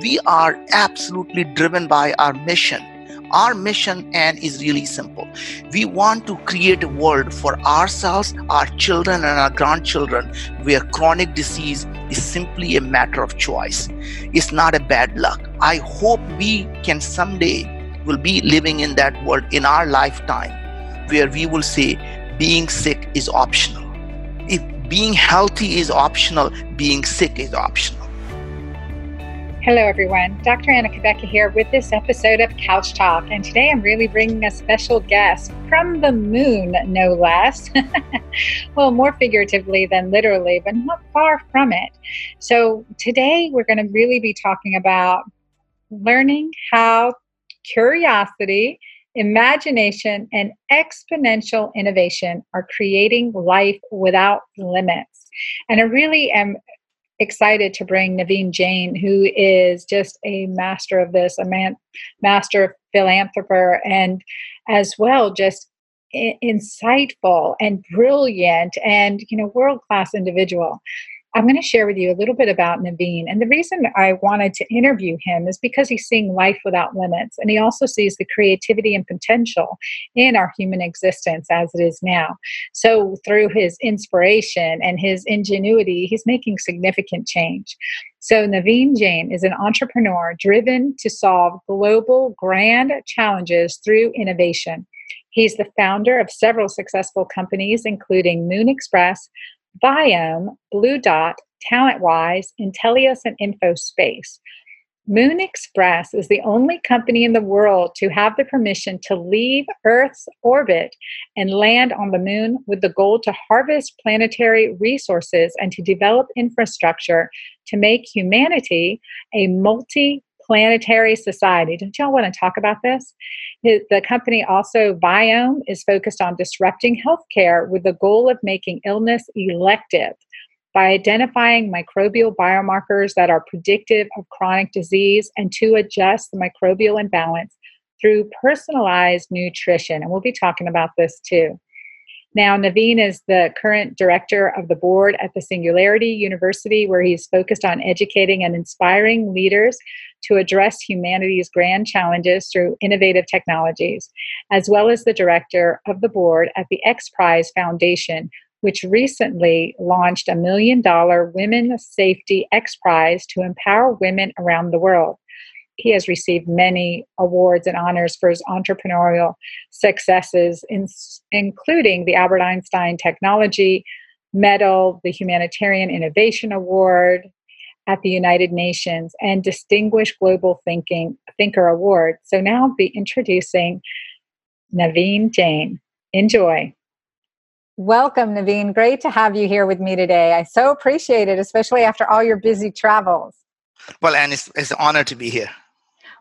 we are absolutely driven by our mission. Our mission, Anne, is really simple. We want to create a world for ourselves, our children, and our grandchildren where chronic disease is simply a matter of choice. It's not a bad luck. I hope we can someday will be living in that world in our lifetime where we will say being sick is optional. If being healthy is optional, being sick is optional. Hello everyone, Dr. Anna Kabecka here with this episode of Couch Talk, and today I'm really bringing a special guest from the moon, no less. Well, more figuratively than literally, but not far from it. So today we're going to really be talking about learning how curiosity, imagination, and exponential innovation are creating life without limits. And I really am excited to bring Naveen Jain, who is just a master of this, master philanthropist, and as well just insightful and brilliant and, you know, world-class individual. I'm going to share with you a little bit about Naveen. And the reason I wanted to interview him is because he's seeing life without limits. And he also sees the creativity and potential in our human existence as it is now. So through his inspiration and his ingenuity, he's making significant change. So Naveen Jain is an entrepreneur driven to solve global grand challenges through innovation. He's the founder of several successful companies, including Moon Express, Viome, Blue Dot, TalentWise, Intellius, and InfoSpace. Moon Express is the only company in the world to have the permission to leave Earth's orbit and land on the moon with the goal to harvest planetary resources and to develop infrastructure to make humanity a multi-planetary society. Don't y'all want to talk about this? The company also, Viome, is focused on disrupting healthcare with the goal of making illness elective by identifying microbial biomarkers that are predictive of chronic disease and to adjust the microbial imbalance through personalized nutrition. And we'll be talking about this too. Now, Naveen is the current director of the board at the Singularity University, where he's focused on educating and inspiring leaders to address humanity's grand challenges through innovative technologies, as well as the director of the board at the XPRIZE Foundation, which recently launched $1 million Women's Safety XPRIZE to empower women around the world. He has received many awards and honors for his entrepreneurial successes, including the Albert Einstein Technology Medal, the Humanitarian Innovation Award at the United Nations, and Distinguished Global Thinker Award. So now I'll be introducing Naveen Jain. Enjoy. Welcome, Naveen. Great to have you here with me today. I so appreciate it, especially after all your busy travels. Well, Anne, it's an honor to be here.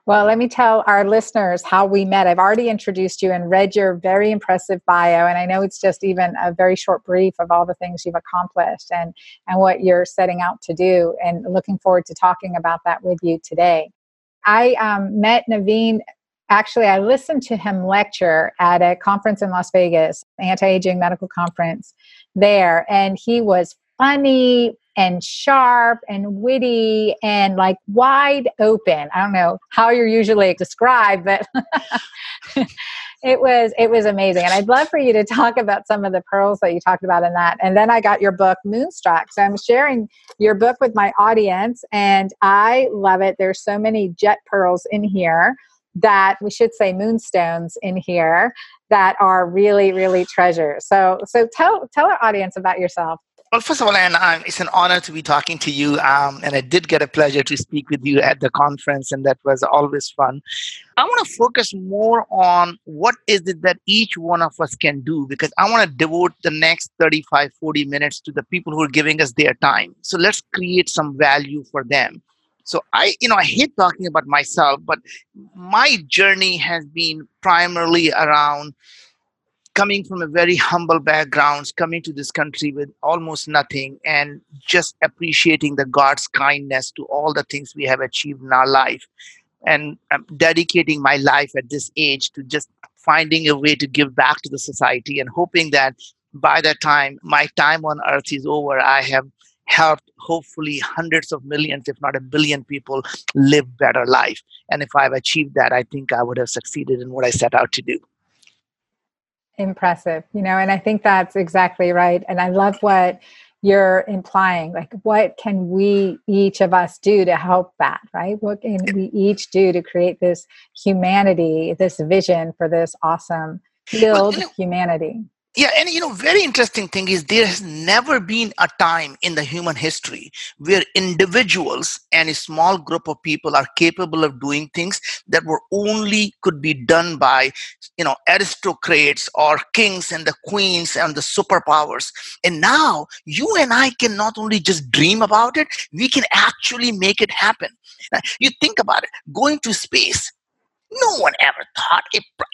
Well, let me tell our listeners how we met. I've already introduced you and read your very impressive bio, and I know it's just even a very short brief of all the things you've accomplished and what you're setting out to do, and looking forward to talking about that with you today. I met Naveen, actually, I listened to him lecture at a conference in Las Vegas, anti-aging medical conference there, and he was funny and sharp and witty and like wide open. I don't know how you're usually described, but it was amazing. And I'd love for you to talk about some of the pearls that you talked about in that. And then I got your book, Moonstruck. So I'm sharing your book with my audience and I love it. There's so many jet pearls in here that we should say moonstones in here that are really, really treasures. So tell our audience about yourself. Well, first of all, Anne, it's an honor to be talking to you, and I did get a pleasure to speak with you at the conference, and that was always fun. I want to focus more on what is it that each one of us can do, because I want to devote the next 35, 40 minutes to the people who are giving us their time. So let's create some value for them. So I hate talking about myself, but my journey has been primarily around coming from a very humble background, coming to this country with almost nothing and just appreciating the God's kindness to all the things we have achieved in our life. And I'm dedicating my life at this age to just finding a way to give back to the society and hoping that by the time my time on earth is over, I have helped hopefully hundreds of millions, if not a billion people live better life. And if I've achieved that, I think I would have succeeded in what I set out to do. Impressive, you know, and I think that's exactly right. And I love what you're implying, like, what can we, each of us, do to help that, right? What can we each do to create this humanity, this vision for this awesome field of humanity? Yeah. And, you know, very interesting thing is there has never been a time in the human history where individuals and a small group of people are capable of doing things that were only could be done by, you know, aristocrats or kings and the queens and the superpowers. And now you and I can not only just dream about it, we can actually make it happen. Now, you think about it, going to space. No one ever thought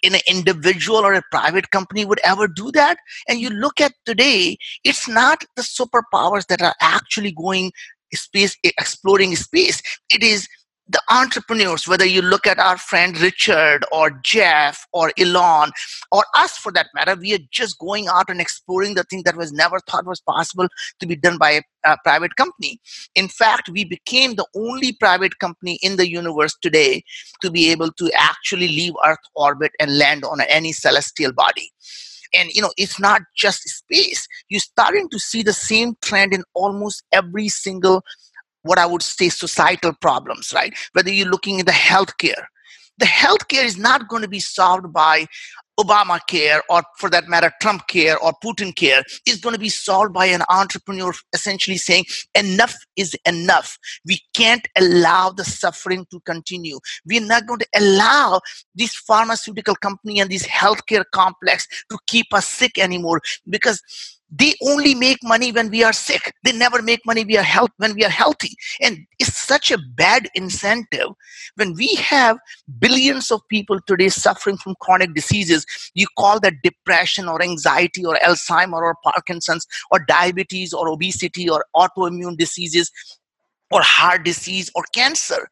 an individual or a private company would ever do that. And you look at today, it's not the superpowers that are actually going space, exploring space. It is the entrepreneurs, whether you look at our friend Richard or Jeff or Elon or us for that matter. We are just going out and exploring the thing that was never thought was possible to be done by a private company. In fact, we became the only private company in the universe today to be able to actually leave Earth orbit and land on any celestial body. And, you know, it's not just space. You're starting to see the same trend in almost every single, what I would say, societal problems, right? Whether you're looking at the healthcare is not going to be solved by Obamacare or, for that matter, Trump care or Putin care. It's going to be solved by an entrepreneur essentially saying enough is enough. We can't allow the suffering to continue. We're not going to allow this pharmaceutical company and this healthcare complex to keep us sick anymore, because they only make money when we are sick. They never make money when we are healthy. And it's such a bad incentive. When we have billions of people today suffering from chronic diseases, you call that depression or anxiety or Alzheimer's or Parkinson's or diabetes or obesity or autoimmune diseases or heart disease or cancer.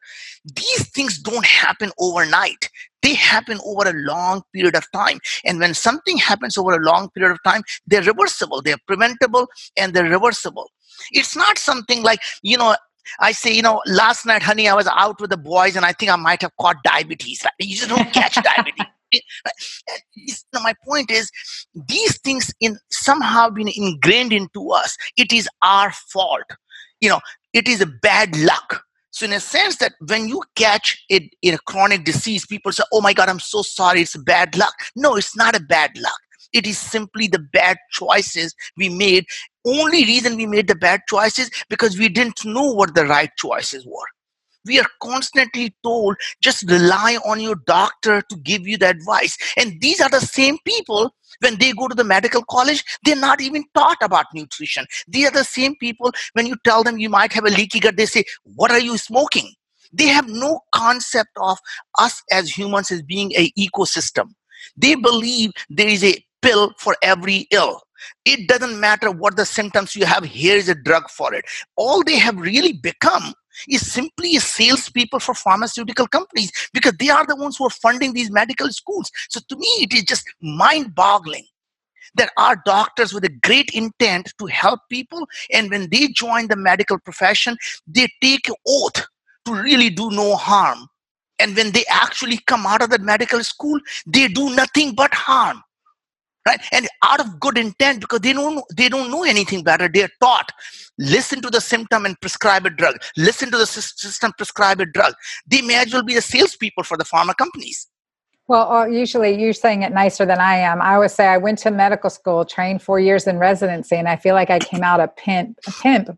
These things don't happen overnight. They happen over a long period of time. And when something happens over a long period of time, they're reversible, they're preventable, and they're reversible. It's not something like, you know, I say, you know, last night, honey, I was out with the boys and I think I might have caught diabetes. You just don't catch diabetes. My point is, these things in somehow been ingrained into us. It is our fault. You know, it is a bad luck. So in a sense that when you catch it in a chronic disease, people say, oh my God, I'm so sorry, it's bad luck. No, it's not a bad luck. It is simply the bad choices we made. Only reason we made the bad choices because we didn't know what the right choices were. We are constantly told, just rely on your doctor to give you the advice. And these are the same people, when they go to the medical college, they're not even taught about nutrition. These are the same people, when you tell them you might have a leaky gut, they say, what are you smoking? They have no concept of us as humans as being an ecosystem. They believe there is a pill for every ill. It doesn't matter what the symptoms you have, here is a drug for it. All they have really become is simply salespeople for pharmaceutical companies, because they are the ones who are funding these medical schools. So to me, it is just mind-boggling. There are doctors with a great intent to help people, and when they join the medical profession, they take an oath to really do no harm. And when they actually come out of the medical school, they do nothing but harm. Right? And out of good intent, because they don't know anything better. They are taught, listen to the symptom and prescribe a drug. Listen to the system, prescribe a drug. They may as well be the salespeople for the pharma companies. Well, usually you're saying it nicer than I am. I always say I went to medical school, trained 4 years in residency, and I feel like I came out a pimp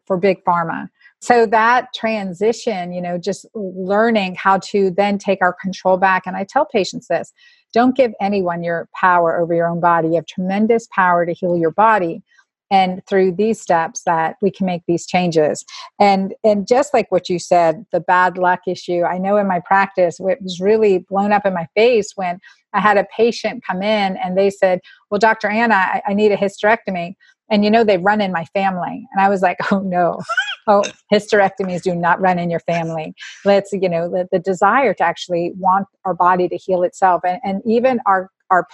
for big pharma. So that transition, you know, just learning how to then take our control back. And I tell patients this, don't give anyone your power over your own body. You have tremendous power to heal your body. And through these steps that we can make these changes. And just like what you said, the bad luck issue, I know in my practice, it was really blown up in my face when I had a patient come in and they said, well, Dr. Anna, I need a hysterectomy. And, you know, they run in my family. And I was like, oh, no. Oh, hysterectomies do not run in your family. Let's, you know, the desire to actually want our body to heal itself. And even our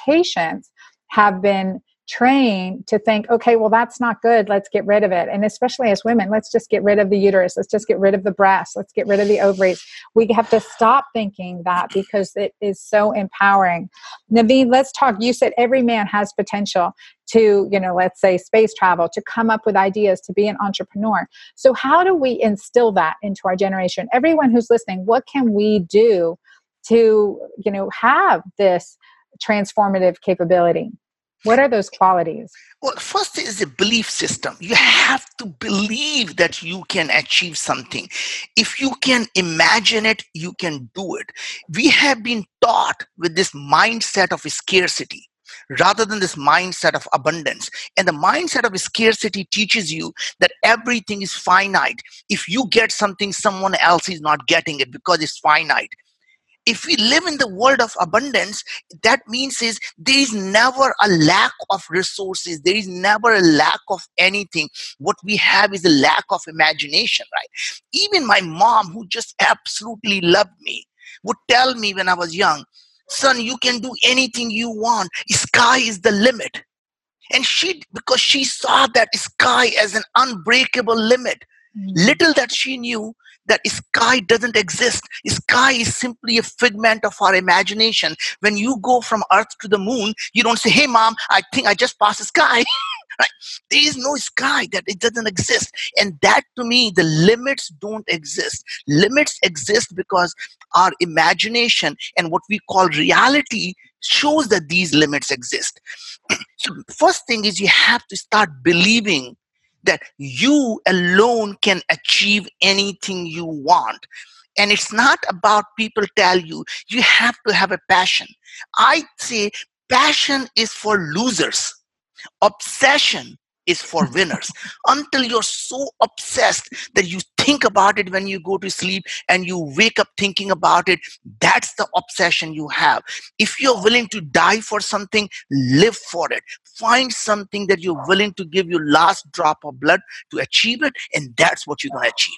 patients have been trained to think, okay, well, that's not good. Let's get rid of it. And especially as women, let's just get rid of the uterus. Let's just get rid of the breast. Let's get rid of the ovaries. We have to stop thinking that because it is so empowering. Naveen, let's talk. You said every man has potential to, you know, let's say space travel, to come up with ideas, to be an entrepreneur. So how do we instill that into our generation? Everyone who's listening, what can we do to, you know, have this transformative capability? What are those qualities? Well, first is the belief system. You have to believe that you can achieve something. If you can imagine it, you can do it. We have been taught with this mindset of scarcity rather than this mindset of abundance. And the mindset of scarcity teaches you that everything is finite. If you get something, someone else is not getting it because it's finite. If we live in the world of abundance, that means is there is never a lack of resources. There is never a lack of anything. What we have is a lack of imagination, right? Even my mom, who just absolutely loved me, would tell me when I was young, son, you can do anything you want. Sky is the limit. And she, because she saw that sky as an unbreakable limit, little that she knew that sky doesn't exist. Sky is simply a figment of our imagination. When you go from Earth to the moon, you don't say, hey, mom, I think I just passed the sky. Right? There is no sky, that it doesn't exist. And that to me, the limits don't exist. Limits exist because our imagination and what we call reality shows that these limits exist. So first thing is you have to start believing that you alone can achieve anything you want. And it's not about people tell you, you have to have a passion. I say passion is for losers. Obsession is for winners. Until you're so obsessed that you think about it when you go to sleep and you wake up thinking about it, that's the obsession you have. If you're willing to die for something, live for it. Find something that you're willing to give your last drop of blood to achieve it, and that's what you're going to achieve.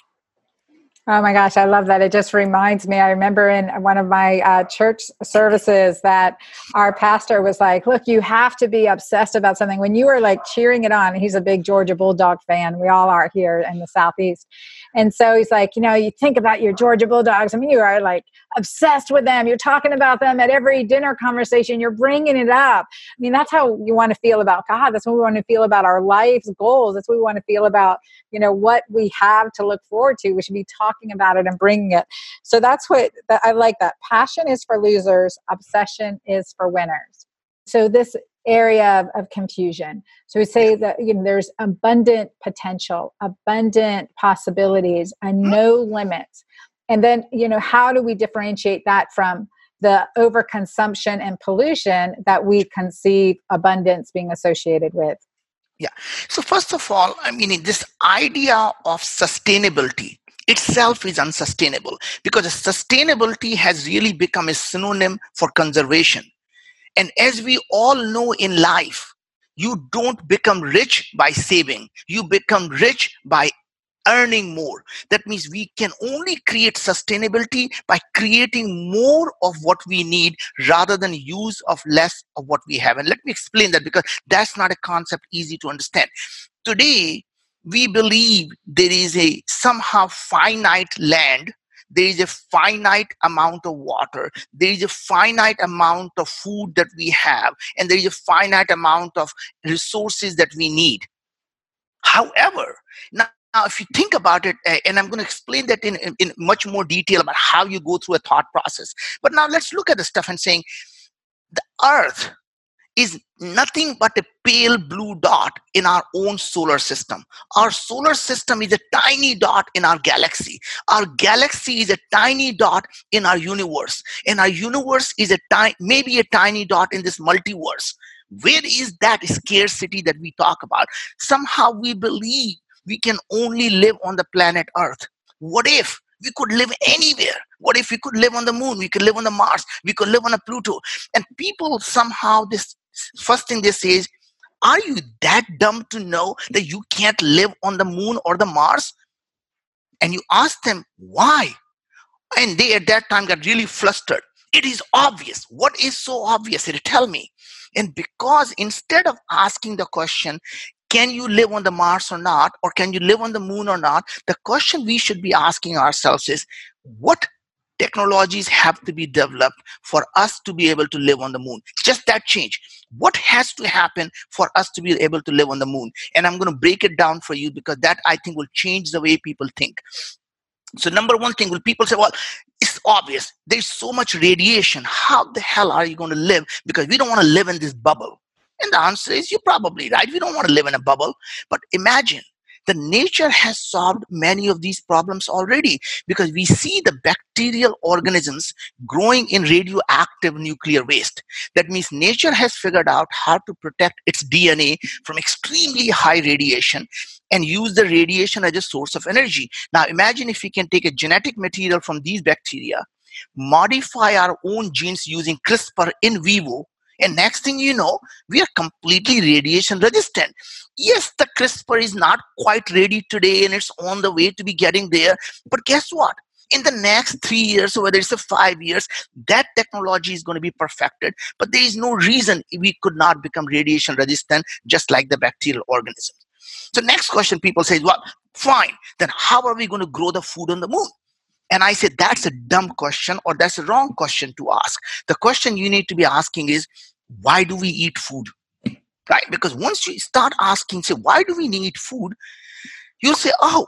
Oh my gosh, I love that. It just reminds me, I remember in one of my church services that our pastor was like, look, you have to be obsessed about something. When you are like cheering it on, he's a big Georgia Bulldog fan. We all are here in the Southeast. And so he's like, you know, you think about your Georgia Bulldogs. I mean, you are like obsessed with them. You're talking about them at every dinner conversation. You're bringing it up. I mean, that's how you want to feel about God. That's what we want to feel about our life's goals. That's what we want to feel about, you know, what we have to look forward to. We should be talking about it and bringing it. So that's what I like that. Passion is for losers. Obsession is for winners. So this area of confusion. So we say that, you know, there's abundant potential, abundant possibilities, and no limits. And then, you know, how do we differentiate that from the overconsumption and pollution that we conceive abundance being associated with? Yeah. So first of all, I mean, this idea of sustainability itself is unsustainable because sustainability has really become a synonym for conservation. And as we all know in life, you don't become rich by saving. You become rich by earning more. That means we can only create sustainability by creating more of what we need rather than use of less of what we have. And let me explain that because that's not a concept easy to understand. Today, we believe there is a somehow finite land. There is a finite amount of water. There is a finite amount of food that we have. And there is a finite amount of resources that we need. However, now if you think about it, and I'm going to explain that in much more detail about how you go through a thought process. But now let's look at the stuff and saying the earth is nothing but a pale blue dot in our own solar system. Our solar system is a tiny dot in our galaxy. Our galaxy is a tiny dot in our universe. And our universe is maybe a tiny dot in this multiverse. Where is that scarcity that we talk about? Somehow we believe we can only live on the planet Earth. What if we could live anywhere? What if we could live on the moon? We could live on the Mars. We could live on a Pluto. And people somehow this first thing they say is, are you that dumb to know that you can't live on the moon or the Mars? And you ask them, why? And they at that time got really flustered. It is obvious. What is so obvious? They tell me And because instead of asking the question, can you live on the Mars or not, or can you live on the moon or not, the question we should be asking ourselves is, what technologies have to be developed for us to be able to live on the moon? Just that change. What has to happen for us to be able to live on the moon? And I'm going to break it down for you because that, I think, will change the way people think. So number one thing, will people say, well, it's obvious. There's so much radiation. How the hell are you going to live? Because we don't want to live in this bubble. And the answer is, you're probably right. We don't want to live in a bubble. But imagine, the nature has solved many of these problems already, because we see the bacterial organisms growing in radioactive nuclear waste. That means nature has figured out how to protect its DNA from extremely high radiation and use the radiation as a source of energy. Now imagine if we can take a genetic material from these bacteria, modify our own genes using CRISPR in vivo, and next thing you know, we are completely radiation resistant. Yes, the CRISPR is not quite ready today and it's on the way to be getting there. But guess what? In the next 3 years, or whether it's 5 years, that technology is going to be perfected. But there is no reason we could not become radiation resistant, just like the bacterial organism. So next question people say, well, fine, then how are we going to grow the food on the moon? And I said, that's a dumb question, or that's a wrong question to ask. The question you need to be asking is, why do we eat food? Right? Because once you start asking, say, why do we need food? You'll say, oh,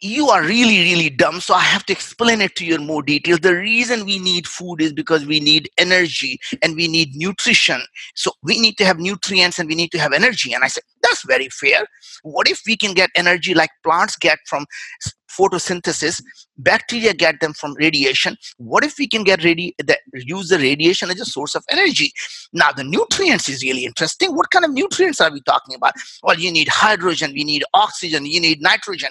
you are really, really dumb. So I have to explain it to you in more detail. The reason we need food is because we need energy and we need nutrition. So we need to have nutrients and we need to have energy. And I said, that's very fair. What if we can get energy like plants get from photosynthesis, bacteria get them from radiation? What if we can get use the radiation as a source of energy? Now, the nutrients is really interesting. What kind of nutrients are we talking about? Well, you need hydrogen, we need oxygen, you need nitrogen.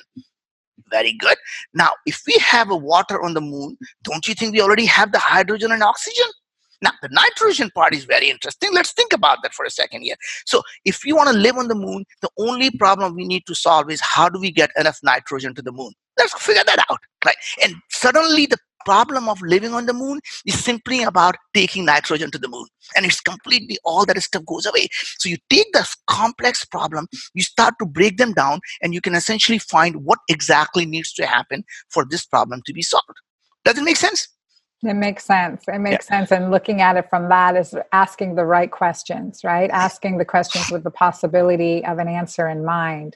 Very good. Now, if we have a water on the moon, don't you think we already have the hydrogen and oxygen? Now, the nitrogen part is very interesting. Let's think about that for a second here. So if you want to live on the moon, the only problem we need to solve is how do we get enough nitrogen to the moon? Let's figure that out, right? And suddenly the problem of living on the moon is simply about taking nitrogen to the moon. And it's completely, all that stuff goes away. So you take this complex problem, you start to break them down, and you can essentially find what exactly needs to happen for this problem to be solved. Does it make sense? It makes sense. It makes sense. And looking at it from that is asking the right questions, right? Asking the questions with the possibility of an answer in mind.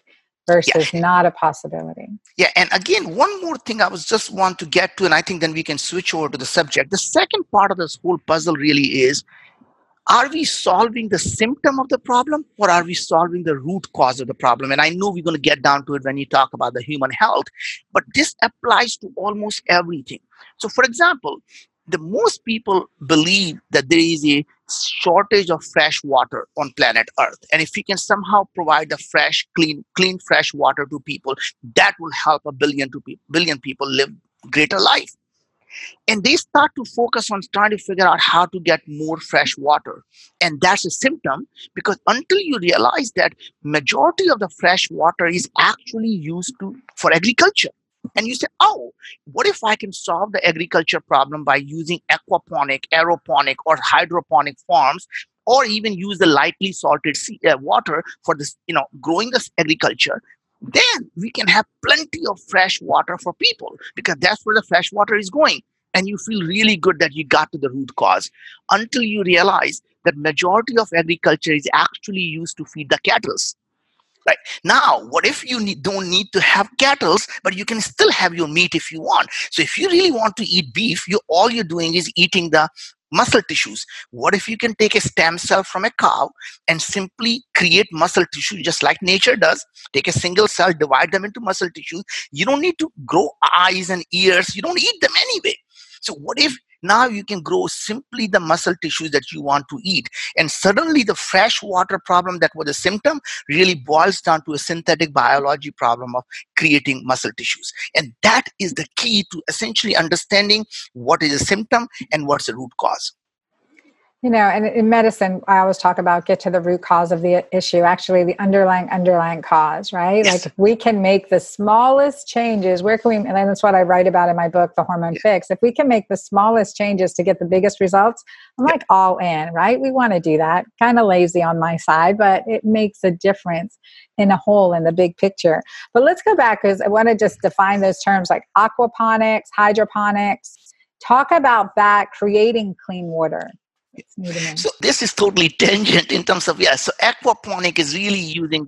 Versus not a possibility. Yeah, and again, one more thing I was just want to get to, and I think then we can switch over to the subject. The second part of this whole puzzle really is, are we solving the symptom of the problem, or are we solving the root cause of the problem? And I know we're going to get down to it when you talk about the human health, but this applies to almost everything. So for example, the most people believe that there is a shortage of fresh water on planet Earth. And if we can somehow provide the fresh, clean fresh water to people, that will help a billion people live greater life. And they start to focus on trying to figure out how to get more fresh water. And that's a symptom, because until you realize that majority of the fresh water is actually used for agriculture. And you say, oh, what if I can solve the agriculture problem by using aquaponic, aeroponic, or hydroponic farms, or even use the lightly salted water for this, growing this agriculture? Then we can have plenty of fresh water for people, because that's where the fresh water is going. And you feel really good that you got to the root cause, until you realize that majority of agriculture is actually used to feed the cattle. Right. Now, what if you don't need to have cattle, but you can still have your meat if you want? So if you really want to eat beef, all you're doing is eating the muscle tissues. What if you can take a stem cell from a cow and simply create muscle tissue just like nature does? Take a single cell, divide them into muscle tissues. You don't need to grow eyes and ears. You don't need them anyway. So what if now you can grow simply the muscle tissues that you want to eat? And suddenly the fresh water problem that was a symptom really boils down to a synthetic biology problem of creating muscle tissues. And that is the key to essentially understanding what is a symptom and what's the root cause. You know, and in medicine, I always talk about get to the root cause of the issue, actually the underlying cause, right? Yes. Like if we can make the smallest changes, where can we, and that's what I write about in my book, The Hormone Fix. If we can make the smallest changes to get the biggest results, I'm like all in, right? We want to do that. Kind of lazy on my side, but it makes a difference in a whole in the big picture. But let's go back because I want to just define those terms like aquaponics, hydroponics. Talk about that, creating clean water. So this is totally tangent in terms of, so aquaponic is really using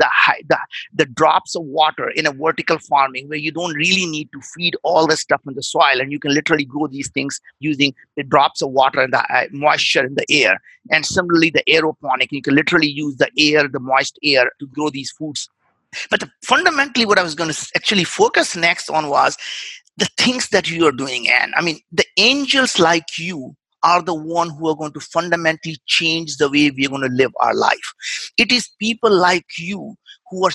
the drops of water in a vertical farming where you don't really need to feed all the stuff in the soil. And you can literally grow these things using the drops of water and the moisture in the air. And similarly, the aeroponic, you can literally use the air, the moist air to grow these foods. But fundamentally, what I was going to actually focus next on was the things that you are doing. And I mean, the angels like you are the one who are going to fundamentally change the way we're going to live our life. It is people like you who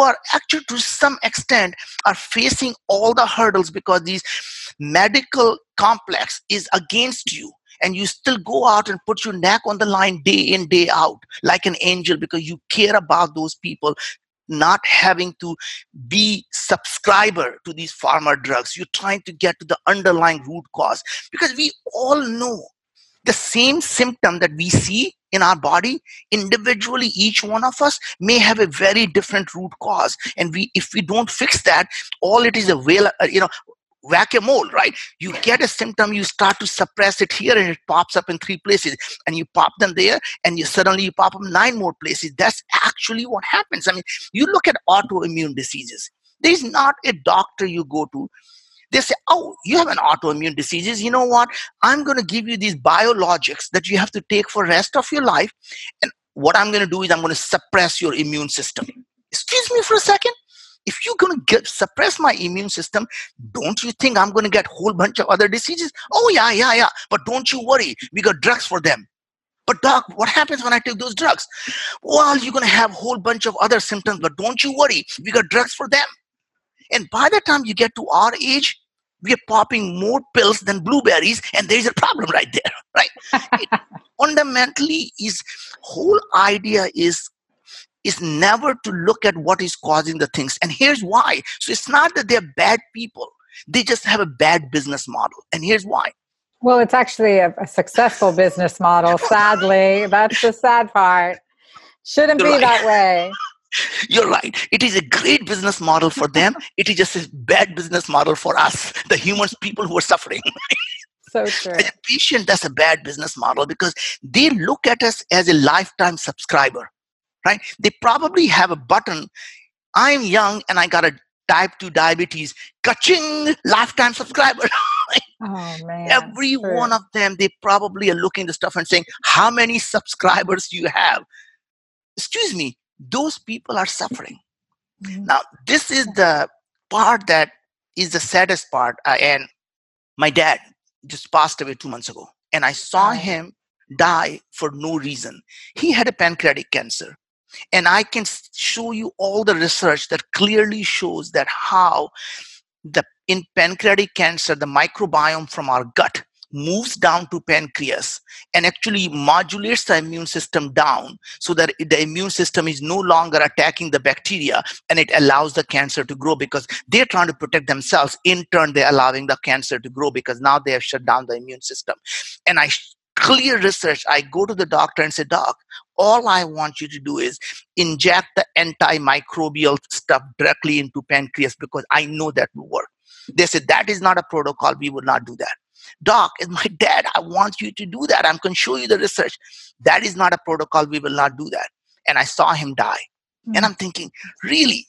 are actually to some extent are facing all the hurdles because these medical complex is against you. And you still go out and put your neck on the line day in, day out, like an angel, because you care about those people not having to be subscriber to these pharma drugs. You're trying to get to the underlying root cause because we all know the same symptom that we see in our body, individually, each one of us may have a very different root cause. And if we don't fix that, all it is whack-a-mole, right? You get a symptom, you start to suppress it here and it pops up in 3 places and you pop them there and you pop up 9 more places. That's actually what happens. I mean, you look at autoimmune diseases. There's not a doctor you go to. They say, oh, you have an autoimmune disease. You know what? I'm going to give you these biologics that you have to take for the rest of your life. And what I'm going to do is I'm going to suppress your immune system. Excuse me for a second. If you're going to suppress my immune system, don't you think I'm going to get a whole bunch of other diseases? Oh, yeah. But don't you worry. We got drugs for them. But doc, what happens when I take those drugs? Well, you're going to have a whole bunch of other symptoms, but don't you worry. We got drugs for them. And by the time you get to our age, we are popping more pills than blueberries, and there's a problem right there, right? It fundamentally is, whole idea is never to look at what is causing the things. And here's why. So it's not that they're bad people. They just have a bad business model. And here's why. Well, it's actually a successful business model, sadly. That's the sad part. Shouldn't be that way. You're right. It is a great business model for them. It is just a bad business model for us, the humans, people who are suffering. So true. As a patient, that's a bad business model because they look at us as a lifetime subscriber. Right? They probably have a button. I'm young and I got a type 2 diabetes. Ka-ching! Lifetime subscriber. Oh, man. Every one of them, they probably are looking at the stuff and saying, how many subscribers do you have? Excuse me, those people are suffering. Mm-hmm. Now, this is the part that is the saddest part. And my dad just passed away 2 months ago. And I saw him die for no reason. He had a pancreatic cancer. And I can show you all the research that clearly shows that how in pancreatic cancer, the microbiome from our gut moves down to pancreas and actually modulates the immune system down so that the immune system is no longer attacking the bacteria and it allows the cancer to grow because they're trying to protect themselves. In turn, they're allowing the cancer to grow because now they have shut down the immune system. And clear research, I go to the doctor and say, doc, all I want you to do is inject the antimicrobial stuff directly into pancreas because I know that will work. They said, that is not a protocol. We would not do that. Doc, it's my dad. I want you to do that. I can show you the research. That is not a protocol. We will not do that. And I saw him die. Mm-hmm. And I'm thinking, really,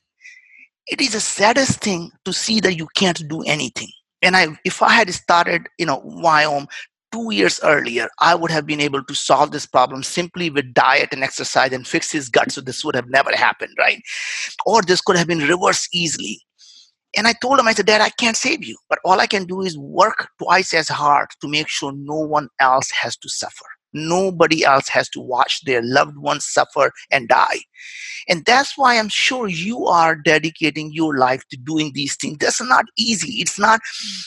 it is the saddest thing to see that you can't do anything. And if I had started, Viome, 2 years earlier, I would have been able to solve this problem simply with diet and exercise and fix his gut. So this would have never happened, right? Or this could have been reversed easily. And I told him, I said, Dad, I can't save you. But all I can do is work twice as hard to make sure no one else has to suffer. Nobody else has to watch their loved ones suffer and die. And that's why I'm sure you are dedicating your life to doing these things. That's not easy. It's not,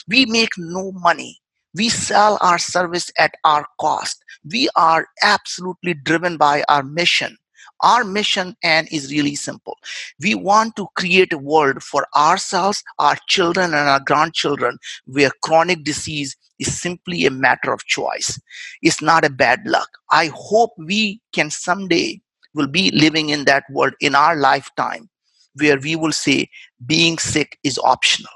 we make no money. We sell our service at our cost. We are absolutely driven by our mission. Our mission, Anne, is really simple. We want to create a world for ourselves, our children, and our grandchildren where chronic disease is simply a matter of choice. It's not a bad luck. I hope we can someday will be living in that world in our lifetime where we will say being sick is optional.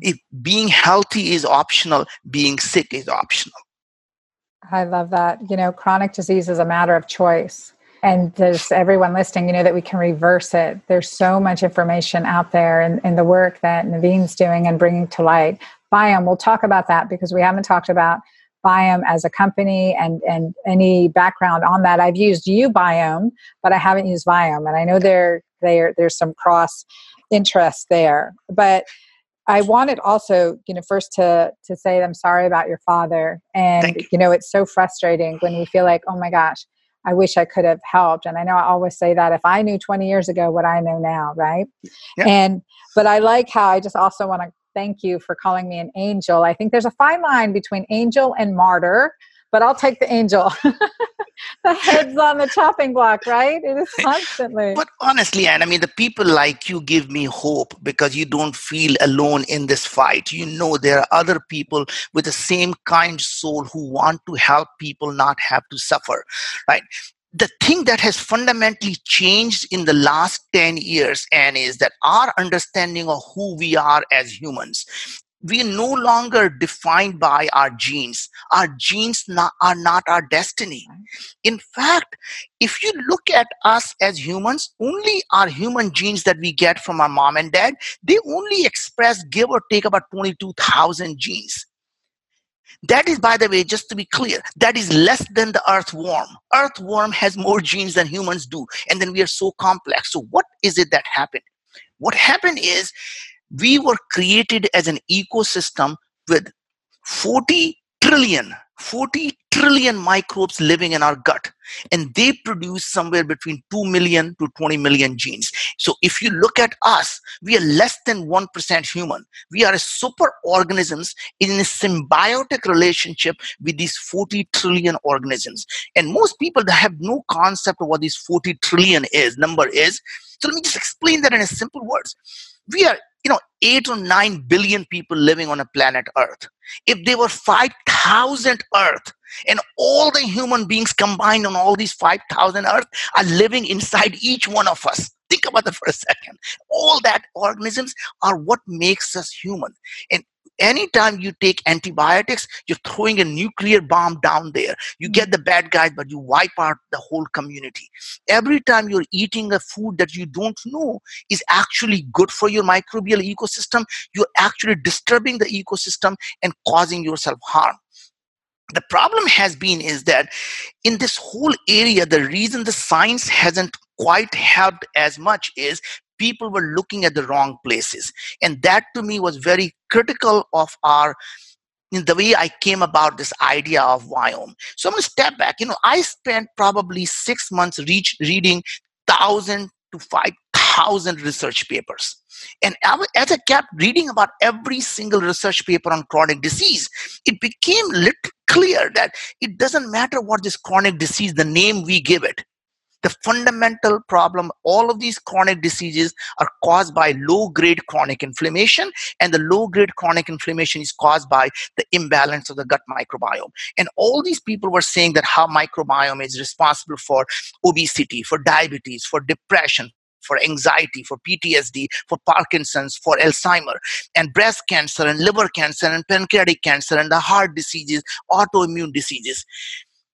If being healthy is optional, being sick is optional. I love that. You know, chronic disease is a matter of choice. And there's everyone listening, you know, that we can reverse it. There's so much information out there and the work that Naveen's doing and bringing to light. Viome, we'll talk about that because we haven't talked about Viome as a company and any background on that. I've used Ubiome, but I haven't used Viome. And I know there's some cross interest there. But I wanted also, you know, first to say I'm sorry about your father. And, you know, it's so frustrating when we feel like, oh my gosh, I wish I could have helped. And I know I always say that if I knew 20 years ago what I know now, right? Yeah. But I like how I just also want to thank you for calling me an angel. I think there's a fine line between angel and martyr, but I'll take the angel. The head's on the chopping block, right? It is constantly. But honestly, Anne, I mean, the people like you give me hope because you don't feel alone in this fight. You know, there are other people with the same kind soul who want to help people not have to suffer, right? The thing that has fundamentally changed in the last 10 years, Anne, is that our understanding of who we are as humans. We are no longer defined by our genes. Our genes are not our destiny. In fact, if you look at us as humans, only our human genes that we get from our mom and dad, they only express, give or take, about 22,000 genes. That is, by the way, just to be clear, that is less than the earthworm. Earthworm has more genes than humans do. And then we are so complex. So what is it that happened? What happened is, we were created as an ecosystem with 40 trillion microbes living in our gut. And they produce somewhere between 2 million to 20 million genes. So if you look at us, we are less than 1% human. We are super organisms in a symbiotic relationship with these 40 trillion organisms. And most people have no concept of what this 40 trillion number is. So let me just explain that in a simple words. We are 8 or 9 billion people living on a planet Earth. If there were 5,000 Earth and all the human beings combined on all these 5,000 Earth are living inside each one of us. Think about that for a second. All that organisms are what makes us human. And anytime you take antibiotics, you're throwing a nuclear bomb down there. You get the bad guys, but you wipe out the whole community. Every time you're eating a food that you don't know is actually good for your microbial ecosystem, you're actually disturbing the ecosystem and causing yourself harm. The problem has been is that in this whole area, the reason the science hasn't quite helped as much is people were looking at the wrong places. And that to me was very critical of the way I came about this idea of Viome. So I'm going to step back. You know, I spent probably 6 months reading 1,000 to 5,000 research papers. And as I kept reading about every single research paper on chronic disease, it became clear that it doesn't matter what this chronic disease, the name we give it. The fundamental problem, all of these chronic diseases are caused by low-grade chronic inflammation, and the low-grade chronic inflammation is caused by the imbalance of the gut microbiome. And all these people were saying that how microbiome is responsible for obesity, for diabetes, for depression, for anxiety, for PTSD, for Parkinson's, for Alzheimer's, and breast cancer, and liver cancer, and pancreatic cancer, and the heart diseases, autoimmune diseases.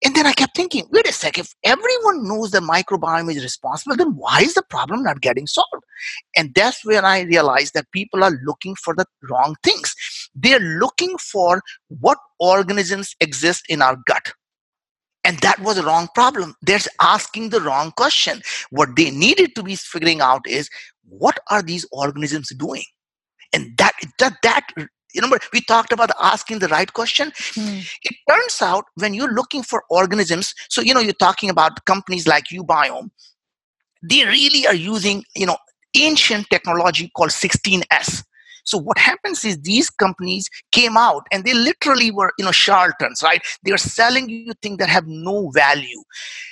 And then I kept thinking, wait a sec, if everyone knows the microbiome is responsible, then why is the problem not getting solved? And that's when I realized that people are looking for the wrong things. They're looking for what organisms exist in our gut. And that was a wrong problem. They're asking the wrong question. What they needed to be figuring out is, what are these organisms doing? And we talked about asking the right question. It turns out when you're looking for organisms, so, you know, you're talking about companies like Ubiome, they really are using, ancient technology called 16S. So what happens is these companies came out and they literally were, charlatans, right? They are selling you things that have no value.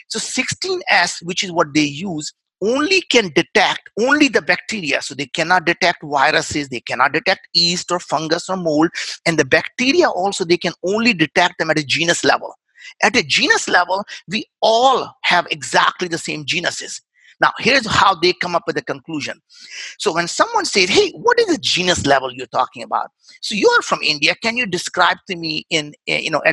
So 16S, which is what they use, only can detect only the bacteria. So they cannot detect viruses, they cannot detect yeast or fungus or mold. And the bacteria also, they can only detect them at a genus level. At a genus level, we all have exactly the same genuses. Now, here's how they come up with a conclusion. So when someone says, hey, what is the genus level you're talking about? So you are from India. Can you describe to me at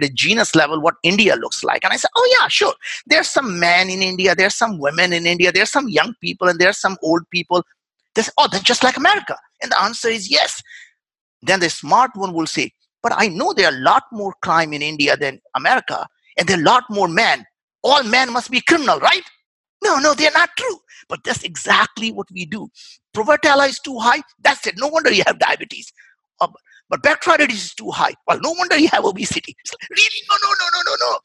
a genus level what India looks like? And I said, oh, yeah, sure. There's some men in India. There's some women in India. There's some young people and there's some old people. They say, oh, that's just like America. And the answer is yes. Then the smart one will say, but I know there are a lot more crime in India than America. And there are a lot more men. All men must be criminal, right? No, they're not true. But that's exactly what we do. Provatella is too high. That's it. No wonder you have diabetes. But Bacteroidetes is too high. Well, no wonder you have obesity. Really? No.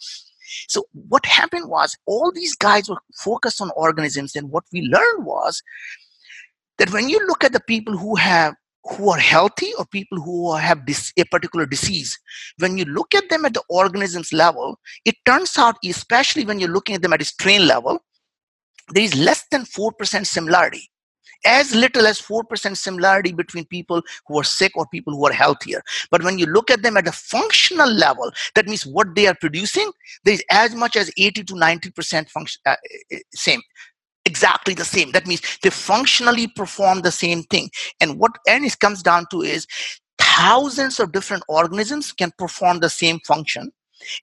So what happened was all these guys were focused on organisms. And what we learned was that when you look at the people who are healthy or people who have a particular disease, when you look at them at the organisms level, it turns out, especially when you're looking at them at a strain level, there is less than 4% similarity, as little as 4% similarity between people who are sick or people who are healthier. But when you look at them at a functional level, that means what they are producing, there is as much as 80 to 90% same. Exactly the same. That means they functionally perform the same thing. And it comes down to is thousands of different organisms can perform the same function.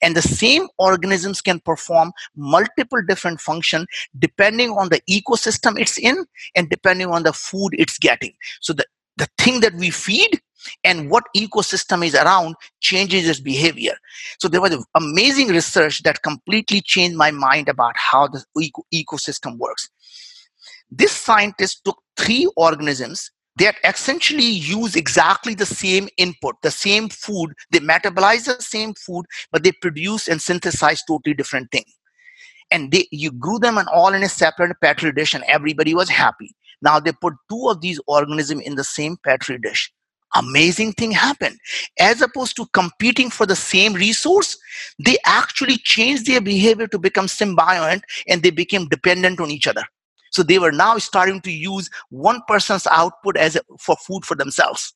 And the same organisms can perform multiple different functions depending on the ecosystem it's in and depending on the food it's getting. So the thing that we feed and what ecosystem is around changes its behavior. So there was amazing research that completely changed my mind about how the ecosystem works. This scientist took three organisms that essentially use exactly the same input, the same food. They metabolize the same food, but they produce and synthesize totally different things. And you grew them all in a separate petri dish and everybody was happy. Now they put two of these organisms in the same petri dish. Amazing thing happened. As opposed to competing for the same resource, they actually changed their behavior to become symbiont and they became dependent on each other. So they were now starting to use one person's output for food for themselves.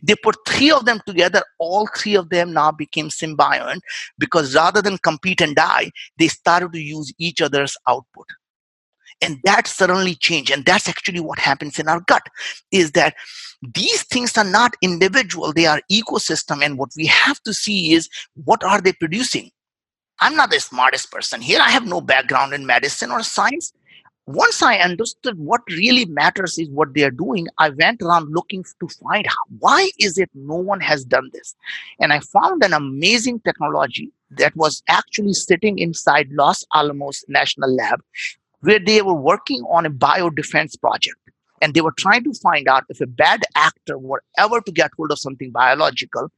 They put three of them together. All three of them now became symbiont because rather than compete and die, they started to use each other's output. And that suddenly changed. And that's actually what happens in our gut, is that these things are not individual. They are ecosystem. And what we have to see is what are they producing? I'm not the smartest person here. I have no background in medicine or science. Once I understood what really matters is what they are doing, I went around looking to find why is it no one has done this. And I found an amazing technology that was actually sitting inside Los Alamos National Lab, where they were working on a biodefense project. And they were trying to find out if a bad actor were ever to get hold of something biological,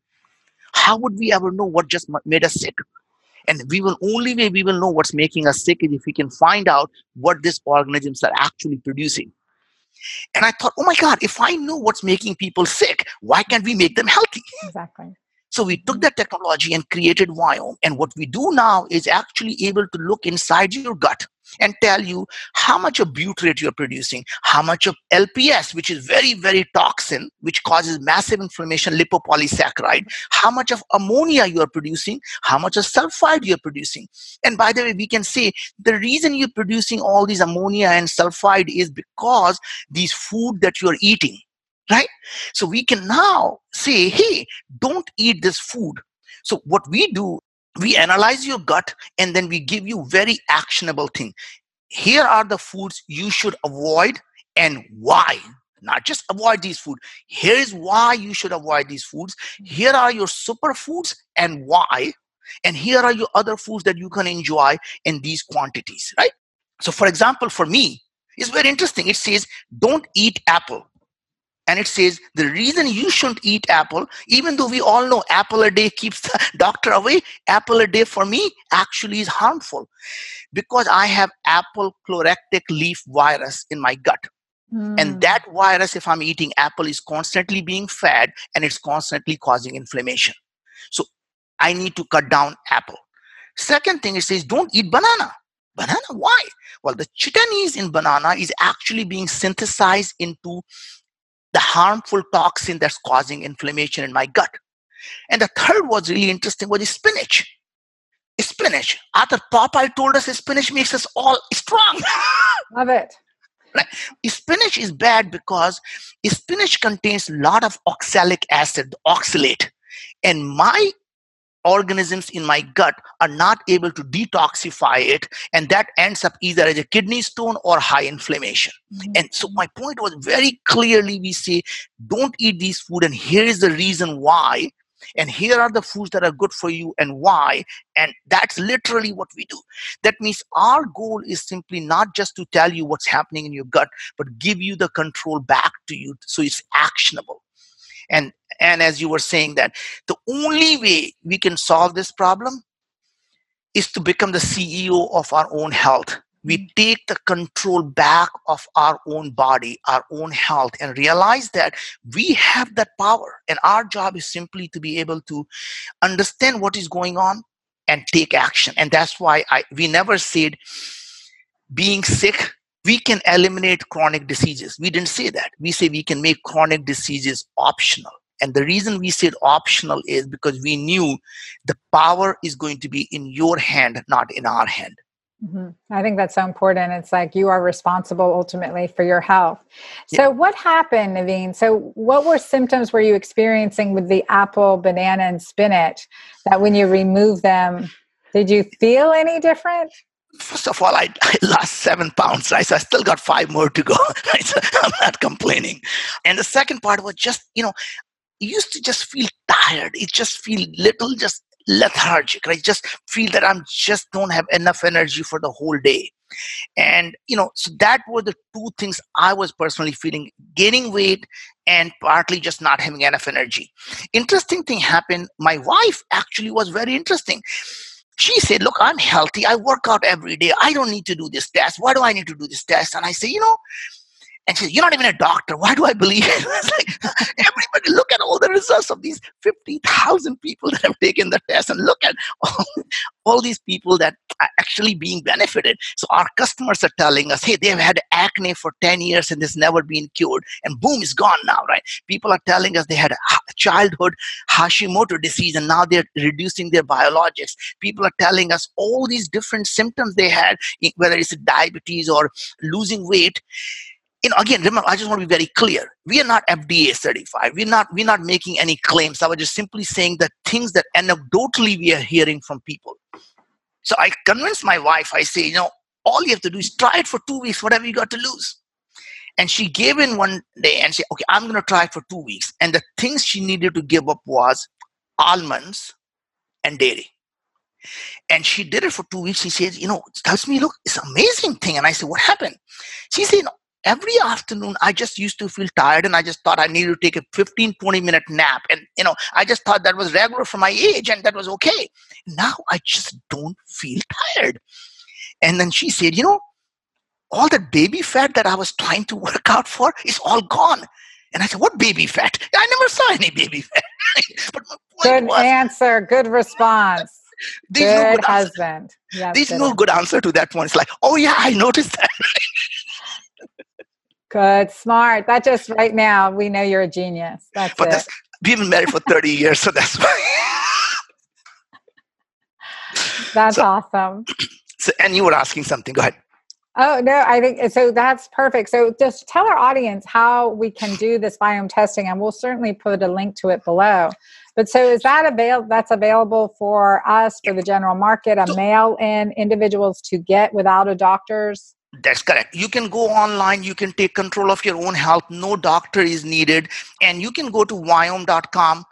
how would we ever know what just made us sick? And only way we will know what's making us sick is if we can find out what these organisms are actually producing. And I thought, oh my God, if I know what's making people sick, why can't we make them healthy? Exactly. So we took that technology and created Viome. And what we do now is actually able to look inside your gut and tell you how much of butyrate you're producing, how much of LPS, which is very, very toxin, which causes massive inflammation, lipopolysaccharide, how much of ammonia you're producing, how much of sulfide you're producing. And by the way, we can say the reason you're producing all these ammonia and sulfide is because these food that you're eating, right? So we can now say, hey, don't eat this food. So what we do, we analyze your gut and then we give you very actionable thing. Here are the foods you should avoid and why. Not just avoid these foods. Here is why you should avoid these foods. Here are your superfoods and why. And here are your other foods that you can enjoy in these quantities, right? So for example, for me, it's very interesting. It says, don't eat apple. And it says, the reason you shouldn't eat apple, even though we all know apple a day keeps the doctor away, apple a day for me actually is harmful because I have apple chloractic leaf virus in my gut. And that virus, if I'm eating apple, is constantly being fed and it's constantly causing inflammation. So I need to cut down apple. Second thing, it says don't eat banana. Banana, why? Well, the chitinase in banana is actually being synthesized into the harmful toxin that's causing inflammation in my gut. And the third was really interesting was spinach. Spinach. After Popeye told us spinach makes us all strong. Love it. Right. Spinach is bad because spinach contains a lot of oxalic acid, oxalate, and my organisms in my gut are not able to detoxify it, and that ends up either as a kidney stone or high inflammation. And so my point was very clearly we say, don't eat these food, and here is the reason why, and here are the foods that are good for you and why, and that's literally what we do. That means our goal is simply not just to tell you what's happening in your gut, but give you the control back to you so it's actionable. And as you were saying that, the only way we can solve this problem is to become the CEO of our own health. We take the control back of our own body, our own health, and realize that we have that power. And our job is simply to be able to understand what is going on and take action. And that's why we never said being sick, we can eliminate chronic diseases. We didn't say that. We say we can make chronic diseases optional. And the reason we said optional is because we knew the power is going to be in your hand, not in our hand. Mm-hmm. I think that's so important. It's like you are responsible ultimately for your health. So what happened, Naveen? So what were symptoms were you experiencing with the apple, banana, and spinach that when you remove them, did you feel any different? First of all, I lost 7 pounds, right? So I still got 5 more to go, right? So I'm not complaining. And the second part was just, you know, you used to just feel tired. It just feel little, just lethargic, right? Just feel that I'm just don't have enough energy for the whole day. And, you know, so that were the 2 things I was personally feeling, gaining weight and partly just not having enough energy. Interesting thing happened. My wife actually was very interesting. She said, look, I'm healthy. I work out every day. I don't need to do this test. Why do I need to do this test? And I say, you know, and she said, you're not even a doctor. Why do I believe it? It's like, everybody, look at all the results of these 50,000 people that have taken the test, and look at all these people that are actually being benefited. So our customers are telling us, hey, they've had acne for 10 years and it's never been cured. And boom, it's gone now, right? People are telling us they had childhood Hashimoto disease and now they're reducing their biologics. People are telling us all these different symptoms they had, whether it's diabetes or losing weight. You know, again, remember, I just want to be very clear. We are not FDA certified. We're not making any claims. I was just simply saying the things that anecdotally we are hearing from people. So I convinced my wife, I say, you know, all you have to do is try it for 2 weeks, whatever you got to lose. And she gave in one day and said, okay, I'm going to try it for 2 weeks. And the things she needed to give up was almonds and dairy. And she did it for 2 weeks. She says, you know, tells me, look, it's an amazing thing. And I said, what happened? She said, you know, every afternoon, I just used to feel tired and I just thought I needed to take a 15-20 minute nap. And, you know, I just thought that was regular for my age and that was okay. Now I just don't feel tired. And then she said, you know, all that baby fat that I was trying to work out for is all gone. And I said, what baby fat? I never saw any baby fat. But my point was, good answer. Good response. Good husband. There's no good answer to that one. It's like, oh yeah, I noticed that. Good, smart. That just right now, we know you're a genius. That's but it. We've been married for 30 years, so that's why. That's awesome. So, and you were asking something. Go ahead. Oh, no, I think so. That's perfect. So just tell our audience how we can do this biome testing, and we'll certainly put a link to it below. But so is that available? That's available for us, for the general market, a mail-in individuals to get without a doctor's? That's correct. You can go online. You can take control of your own health. No doctor is needed. And you can go to viome.com/,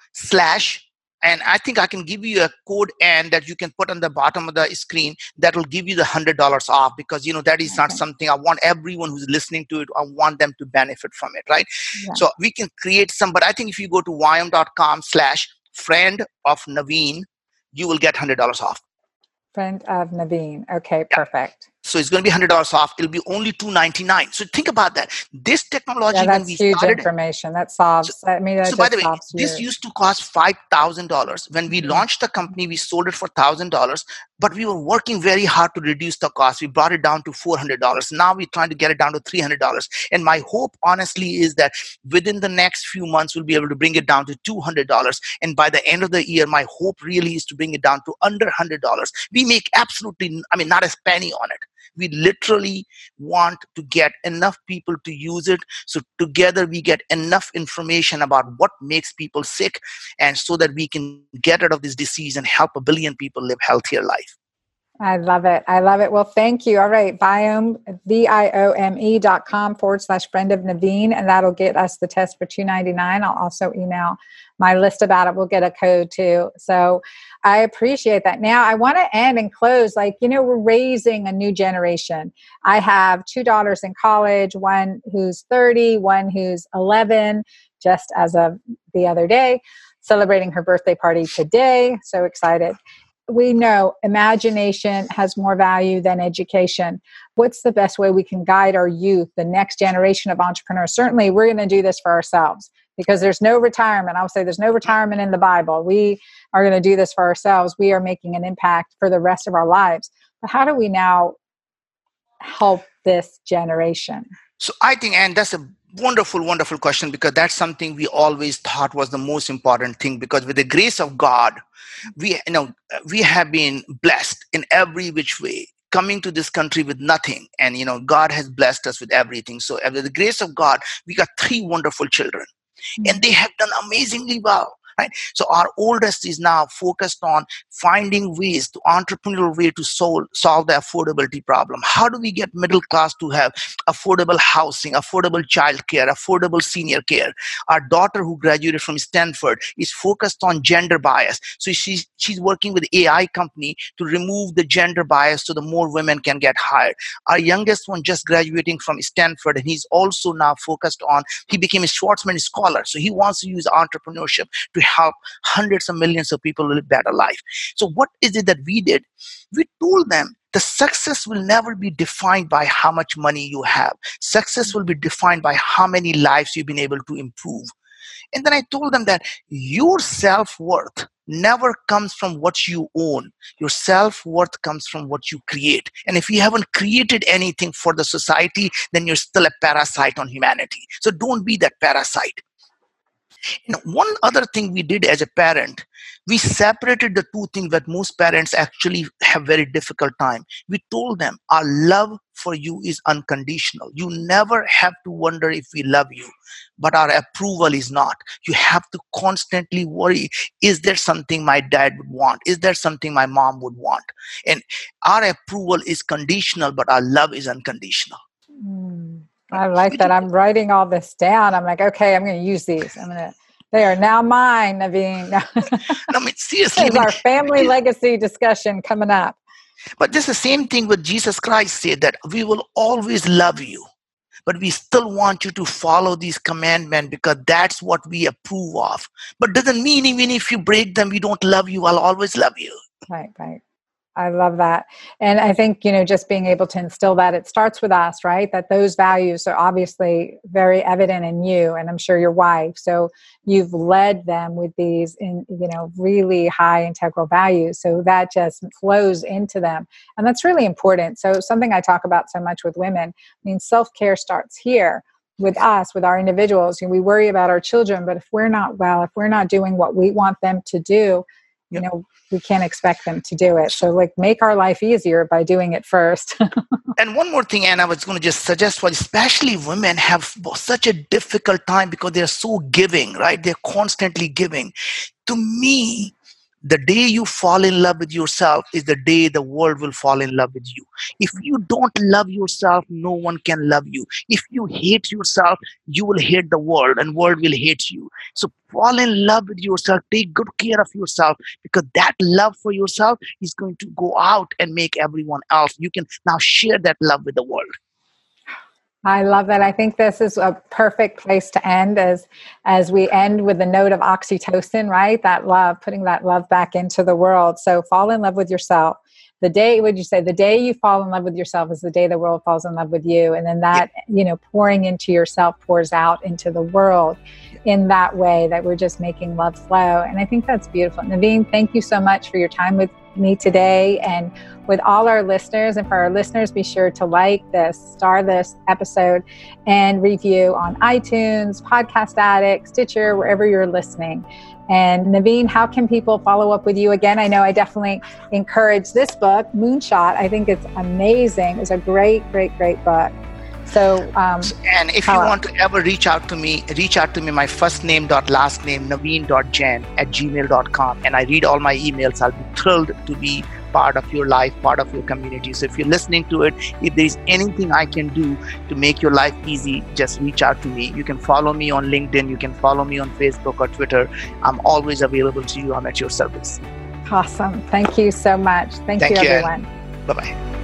and I think I can give you a code and that you can put on the bottom of the screen that will give you the $100 off, because, you know, that is not something I want everyone who's listening to it. I want them to benefit from it. Right. Yeah. So we can create some, but I think if you go to viome.com/friend of Naveen, you will get $100 off. Friend of Naveen. Okay, perfect. So it's going to be $100 off. It'll be only $299. So think about that. This technology, yeah, that's when we huge started, information. That solves. So, I mean, that so by the way, this used to cost $5,000. When we launched the company, we sold it for $1,000. But we were working very hard to reduce the cost. We brought it down to $400. Now we're trying to get it down to $300. And my hope, honestly, is that within the next few months, we'll be able to bring it down to $200. And by the end of the year, my hope really is to bring it down to under $100. We make absolutely, I mean, not a penny on it. We literally want to get enough people to use it. So together we get enough information about what makes people sick, and so that we can get rid of this disease and help 1 billion people live healthier life. I love it. I love it. Well, thank you. All right. Viome, viome.com/friend of Naveen. And that'll get us the test for $299. I'll also email my list about it. We'll get a code too. So I appreciate that. Now I want to end and close. Like, you know, we're raising a new generation. I have 2 daughters in college, one who's 30, one who's 11, just as of the other day, celebrating her birthday party today. So excited. We know imagination has more value than education. What's the best way we can guide our youth, the next generation of entrepreneurs? Certainly, we're going to do this for ourselves because there's no retirement. I'll say there's no retirement in the Bible. We are going to do this for ourselves. We are making an impact for the rest of our lives. But how do we now help this generation? So I think, and that's a wonderful, wonderful question, because that's something we always thought was the most important thing, because with the grace of God, we have been blessed in every which way, coming to this country with nothing. And, you know, God has blessed us with everything. So under the grace of God, we got 3 wonderful children, and they have done amazingly well. Right? So our oldest is now focused on finding ways, to entrepreneurial way to solve the affordability problem. How do we get middle class to have affordable housing, affordable childcare, affordable senior care? Our daughter, who graduated from Stanford, is focused on gender bias. So she's working with AI company to remove the gender bias so the more women can get hired. Our youngest one just graduating from Stanford, and he's also now focused on, he became a Schwarzman Scholar. So he wants to use entrepreneurship to help hundreds of millions of people live a better life. So what is it that we did? We told them the success will never be defined by how much money you have. Success will be defined by how many lives you've been able to improve. And then I told them that your self-worth never comes from what you own. Your self-worth comes from what you create. And if you haven't created anything for the society, then you're still a parasite on humanity. So don't be that parasite. You know, one other thing we did as a parent, we separated the 2 things that most parents actually have very difficult time. We told them our love for you is unconditional. You never have to wonder if we love you, but our approval is not. You have to constantly worry, is there something my dad would want? Is there something my mom would want? And our approval is conditional, but our love is unconditional. I like that. I'm writing all this down. I'm like, okay, I'm going to use these. They are now mine, Naveen. I mean, seriously. This is our family legacy discussion coming up. But this is the same thing with Jesus Christ said that we will always love you, but we still want you to follow these commandments because that's what we approve of. But doesn't mean even if you break them, we don't love you. I'll always love you. Right, right. I love that. And I think, you know, just being able to instill that, it starts with us, right? That those values are obviously very evident in you, and I'm sure your wife. So you've led them with these, in, you know, really high integral values. So that just flows into them. And that's really important. So something I talk about so much with women, I mean, self-care starts here with us, with our individuals. You know, we worry about our children, but if we're not well, if we're not doing what we want them to do, you know, we can't expect them to do it. So like, make our life easier by doing it first. And one more thing, Anna, I was going to just suggest, especially women have such a difficult time because they're so giving, right? They're constantly giving. To me, the day you fall in love with yourself is the day the world will fall in love with you. If you don't love yourself, no one can love you. If you hate yourself, you will hate the world, and world will hate you. So fall in love with yourself. Take good care of yourself, because that love for yourself is going to go out and make everyone else. You can now share that love with the world. I love that. I think this is a perfect place to end as we end with the note of oxytocin, right? That love, putting that love back into the world. So fall in love with yourself. the day, would you say, the day you fall in love with yourself is the day the world falls in love with you. And then that, you know, pouring into yourself pours out into the world in that way that we're just making love flow. And I think that's beautiful. Naveen, thank you so much for your time with me today and with all our listeners. And for our listeners, be sure to like this, star this episode, and review on iTunes, Podcast Addict, Stitcher, wherever you're listening. And Naveen, how can people follow up with you again? I know I definitely encourage this book, Moonshot. I think it's amazing. It's a great, great, great book. And if you want to ever reach out to me, my first name dot last name, naveen.jain@gmail.com. And I read all my emails. I'll be thrilled to be part of your life, part of your community. So if you're listening to it, if there's anything I can do to make your life easy, just reach out to me. You can follow me on LinkedIn. You can follow me on Facebook or Twitter. I'm always available to you. I'm at your service. Awesome. Thank you so much. Thank you, everyone. Bye-bye.